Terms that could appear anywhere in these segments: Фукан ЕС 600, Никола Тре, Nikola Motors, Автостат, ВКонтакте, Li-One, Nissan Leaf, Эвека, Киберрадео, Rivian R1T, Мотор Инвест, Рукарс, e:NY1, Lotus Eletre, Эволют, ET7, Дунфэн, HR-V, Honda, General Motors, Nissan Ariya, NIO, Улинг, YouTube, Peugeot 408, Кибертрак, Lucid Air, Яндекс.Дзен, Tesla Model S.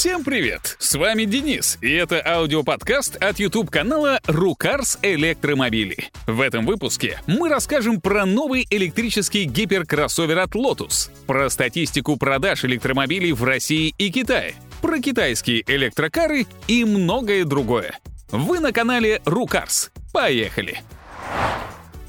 Всем привет! С вами Денис, и это аудиоподкаст от YouTube-канала «Рукарс Электромобили». В этом выпуске мы расскажем про новый электрический гиперкроссовер от Lotus, про статистику продаж электромобилей в России и Китае, про китайские электрокары и многое другое. Вы на канале «Рукарс». Поехали!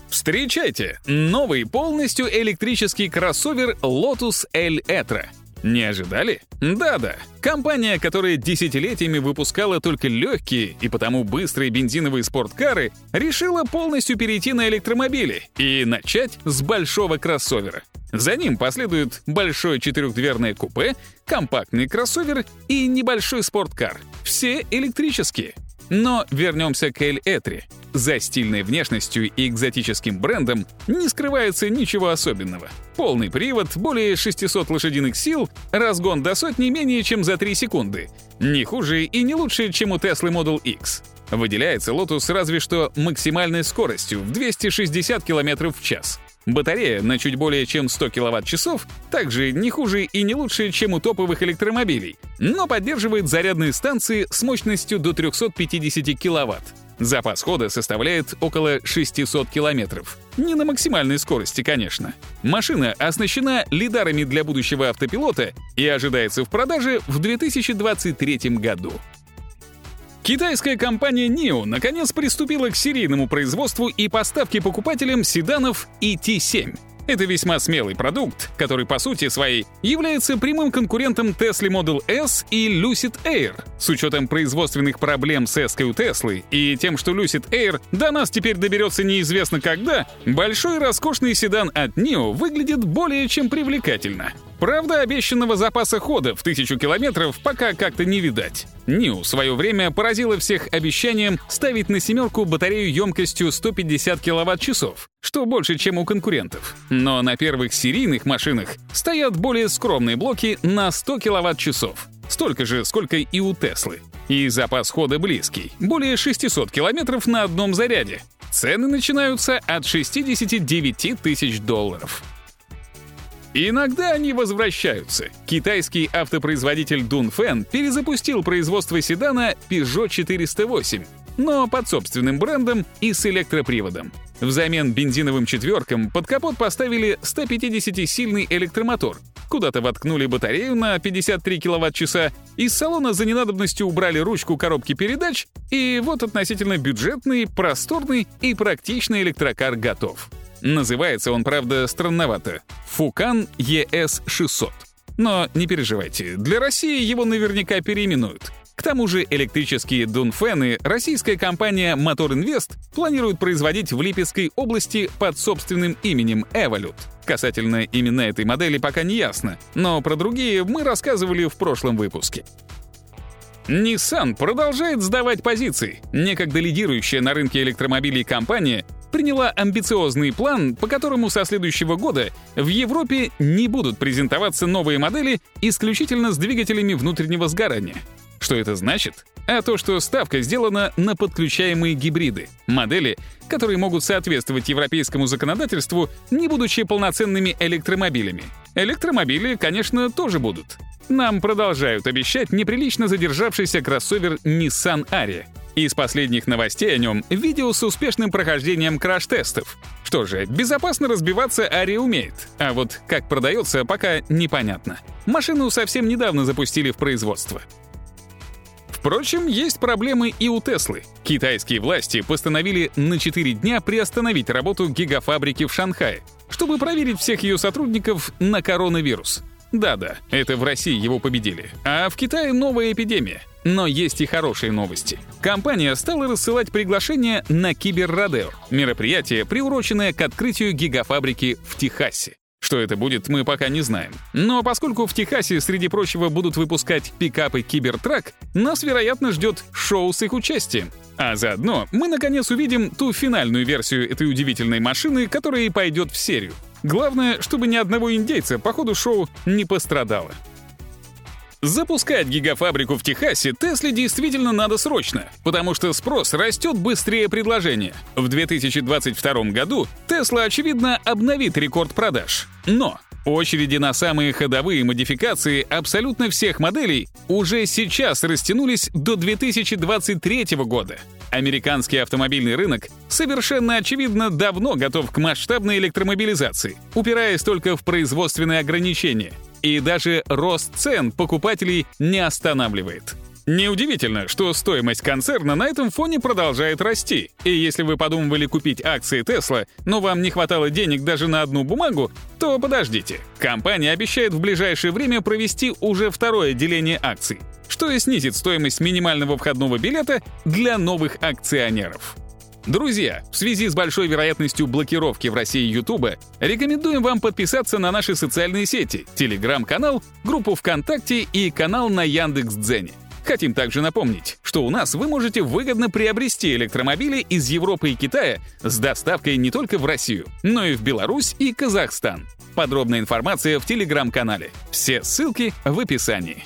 Встречайте! Новый полностью электрический кроссовер Lotus Eletre. Не ожидали? Да-да. Компания, которая десятилетиями выпускала только легкие и потому быстрые бензиновые спорткары, решила полностью перейти на электромобили и начать с большого кроссовера. За ним последует большое четырехдверное купе, компактный кроссовер и небольшой спорткар. Все электрические. Но вернемся к Элетре. За стильной внешностью и экзотическим брендом не скрывается ничего особенного. Полный привод, более 600 лошадиных сил, разгон до сотни менее чем за 3 секунды. Не хуже и не лучше, чем у Tesla Model X. Выделяется Lotus разве что максимальной скоростью в 260 км в час. Батарея на чуть более чем 100 кВт-часов также не хуже и не лучше, чем у топовых электромобилей, но поддерживает зарядные станции с мощностью до 350 кВт. Запас хода составляет около 600 км. Не на максимальной скорости, конечно. Машина оснащена лидарами для будущего автопилота и ожидается в продаже в 2023 году. Китайская компания NIO наконец приступила к серийному производству и поставке покупателям седанов ET7. Это весьма смелый продукт, который по сути своей является прямым конкурентом Tesla Model S и Lucid Air. С учетом производственных проблем с S-кой у Tesla и тем, что Lucid Air до нас теперь доберется неизвестно когда, большой роскошный седан от NIO выглядит более чем привлекательно. Правда, обещанного запаса хода в 1000 километров пока как-то не видать. NIO в свое время поразило всех обещанием ставить на семерку батарею емкостью 150 киловатт-часов, что больше, чем у конкурентов. Но на первых серийных машинах стоят более скромные блоки на 100 киловатт-часов. Столько же, сколько и у Теслы. И запас хода близкий — более 600 километров на одном заряде. Цены начинаются от $69 тысяч. Иногда они возвращаются. Китайский автопроизводитель Дунфэн перезапустил производство седана Peugeot 408, но под собственным брендом и с электроприводом. Взамен бензиновым четверкам под капот поставили 150-сильный электромотор, куда-то воткнули батарею на 53 киловатт-часа, из салона за ненадобностью убрали ручку коробки передач, и вот относительно бюджетный, просторный и практичный электрокар готов. Называется он, правда, странновато — «Фукан ЕС 600». Но не переживайте, для России его наверняка переименуют. К тому же электрические Дунфэны российская компания «Мотор Инвест» планирует производить в Липецкой области под собственным именем «Эволют». Касательно именно этой модели пока не ясно, но про другие мы рассказывали в прошлом выпуске. Nissan продолжает сдавать позиции. Некогда лидирующая на рынке электромобилей компания приняла амбициозный план, по которому со следующего года в Европе не будут презентоваться новые модели исключительно с двигателями внутреннего сгорания. Что это значит? А то, что ставка сделана на подключаемые гибриды, модели, которые могут соответствовать европейскому законодательству, не будучи полноценными электромобилями. Электромобили, конечно, тоже будут. Нам продолжают обещать неприлично задержавшийся кроссовер Nissan Ariya. Из последних новостей о нем — видео с успешным прохождением краш-тестов. Что же, безопасно разбиваться Ariya умеет, а вот как продается, пока непонятно. Машину совсем недавно запустили в производство. Впрочем, есть проблемы и у Теслы. Китайские власти постановили на 4 дня приостановить работу гигафабрики в Шанхае, чтобы проверить всех ее сотрудников на коронавирус. Да-да, это в России его победили, а в Китае новая эпидемия. Но есть и хорошие новости. Компания стала рассылать приглашения на Киберрадео, мероприятие, приуроченное к открытию гигафабрики в Техасе. Что это будет, мы пока не знаем. Но поскольку в Техасе, среди прочего, будут выпускать пикапы Кибертрак, нас, вероятно, ждет шоу с их участием. А заодно мы, наконец, увидим ту финальную версию этой удивительной машины, которая и пойдет в серию. Главное, чтобы ни одного индейца по ходу шоу не пострадало. Запускать гигафабрику в Техасе Тесле действительно надо срочно, потому что спрос растет быстрее предложения. В 2022 году Tesla, очевидно, обновит рекорд продаж. Но очереди на самые ходовые модификации абсолютно всех моделей уже сейчас растянулись до 2023 года. Американский автомобильный рынок совершенно очевидно давно готов к масштабной электромобилизации, упираясь только в производственные ограничения. И даже рост цен покупателей не останавливает. Неудивительно, что стоимость концерна на этом фоне продолжает расти. И если вы подумывали купить акции Tesla, но вам не хватало денег даже на одну бумагу, то подождите. Компания обещает в ближайшее время провести уже второе деление акций, что и снизит стоимость минимального входного билета для новых акционеров. Друзья, в связи с большой вероятностью блокировки в России Ютуба, рекомендуем вам подписаться на наши социальные сети, телеграм-канал, группу ВКонтакте и канал на Яндекс.Дзене. Хотим также напомнить, что у нас вы можете выгодно приобрести электромобили из Европы и Китая с доставкой не только в Россию, но и в Беларусь и Казахстан. Подробная информация в телеграм-канале. Все ссылки в описании.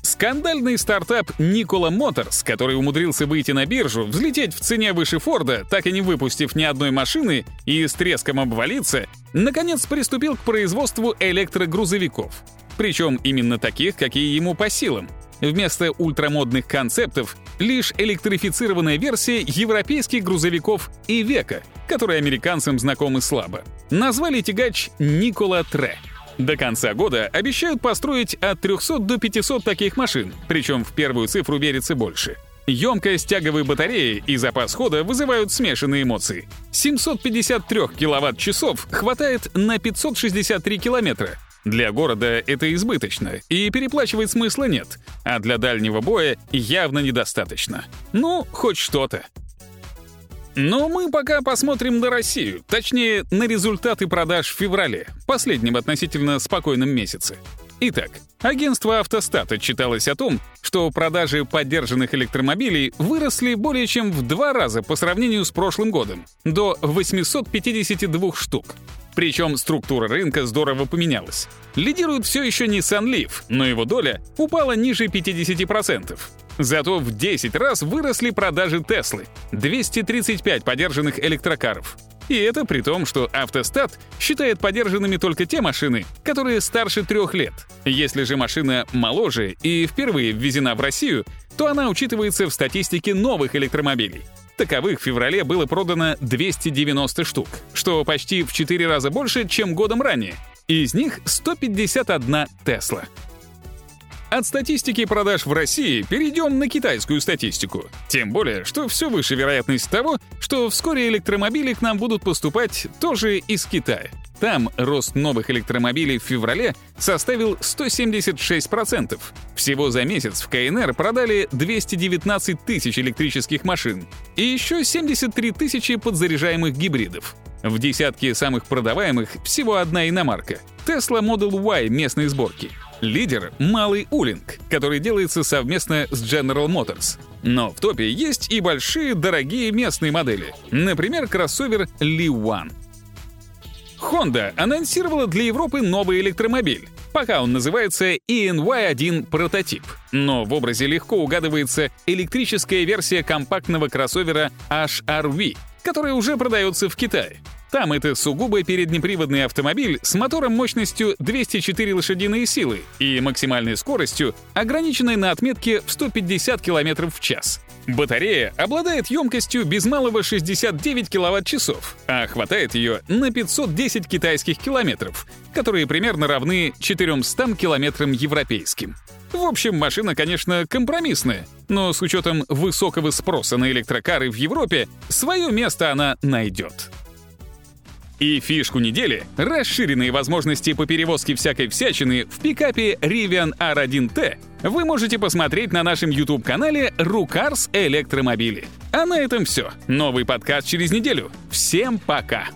Скандальный стартап Nikola Motors, который умудрился выйти на биржу, взлететь в цене выше Форда, так и не выпустив ни одной машины, и с треском обвалиться, наконец приступил к производству электрогрузовиков. Причем именно таких, какие ему по силам. Вместо ультрамодных концептов — лишь электрифицированная версия европейских грузовиков «Эвека», которые американцам знакомы слабо. Назвали тягач «Никола Тре». До конца года обещают построить от 300 до 500 таких машин, причем в первую цифру верится больше. Емкость тяговой батареи и запас хода вызывают смешанные эмоции. 753 киловатт-часов хватает на 563 километра. Для города это избыточно, и переплачивать смысла нет, а для дальнего боя явно недостаточно. Ну, хоть что-то. Но мы пока посмотрим на Россию, точнее, на результаты продаж в феврале, последнем относительно спокойном месяце. Итак, агентство «Автостат» отчиталось о том, что продажи поддержанных электромобилей выросли более чем в 2 раза по сравнению с прошлым годом, до 852 штук. Причем структура рынка здорово поменялась. Лидирует все еще Nissan Leaf, но его доля упала ниже 50%. Зато в 10 раз выросли продажи Теслы — 235 подержанных электрокаров. И это при том, что «Автостат» считает подержанными только те машины, которые старше 3 лет. Если же машина моложе и впервые ввезена в Россию, то она учитывается в статистике новых электромобилей. Таковых в феврале было продано 290 штук, что почти в 4 раза больше, чем годом ранее. Из них 151 Тесла. От статистики продаж в России перейдем на китайскую статистику. Тем более, что все выше вероятность того, что вскоре электромобили к нам будут поступать тоже из Китая. Там рост новых электромобилей в феврале составил 176%. Всего за месяц в КНР продали 219 тысяч электрических машин и еще 73 тысячи подзаряжаемых гибридов. В десятке самых продаваемых всего одна иномарка — Tesla Model Y местной сборки. Лидер — малый Улинг, который делается совместно с General Motors. Но в топе есть и большие дорогие местные модели, например, кроссовер Li-One. Honda анонсировала для Европы новый электромобиль. Пока он называется e:NY1 прототип. Но в образе легко угадывается электрическая версия компактного кроссовера HR-V, который уже продается в Китае. Там это сугубо переднеприводный автомобиль с мотором мощностью 204 лошадиные силы и максимальной скоростью, ограниченной на отметке в 150 км в час. Батарея обладает емкостью без малого 69 киловатт-часов, а хватает ее на 510 китайских километров, которые примерно равны 400 километрам европейским. В общем, машина, конечно, компромиссная, но с учетом высокого спроса на электрокары в Европе свое место она найдет. И фишку недели — расширенные возможности по перевозке всякой всячины в пикапе Rivian R1T вы можете посмотреть на нашем YouTube-канале «Рукарс Электромобили». А на этом все. Новый подкаст через неделю. Всем пока!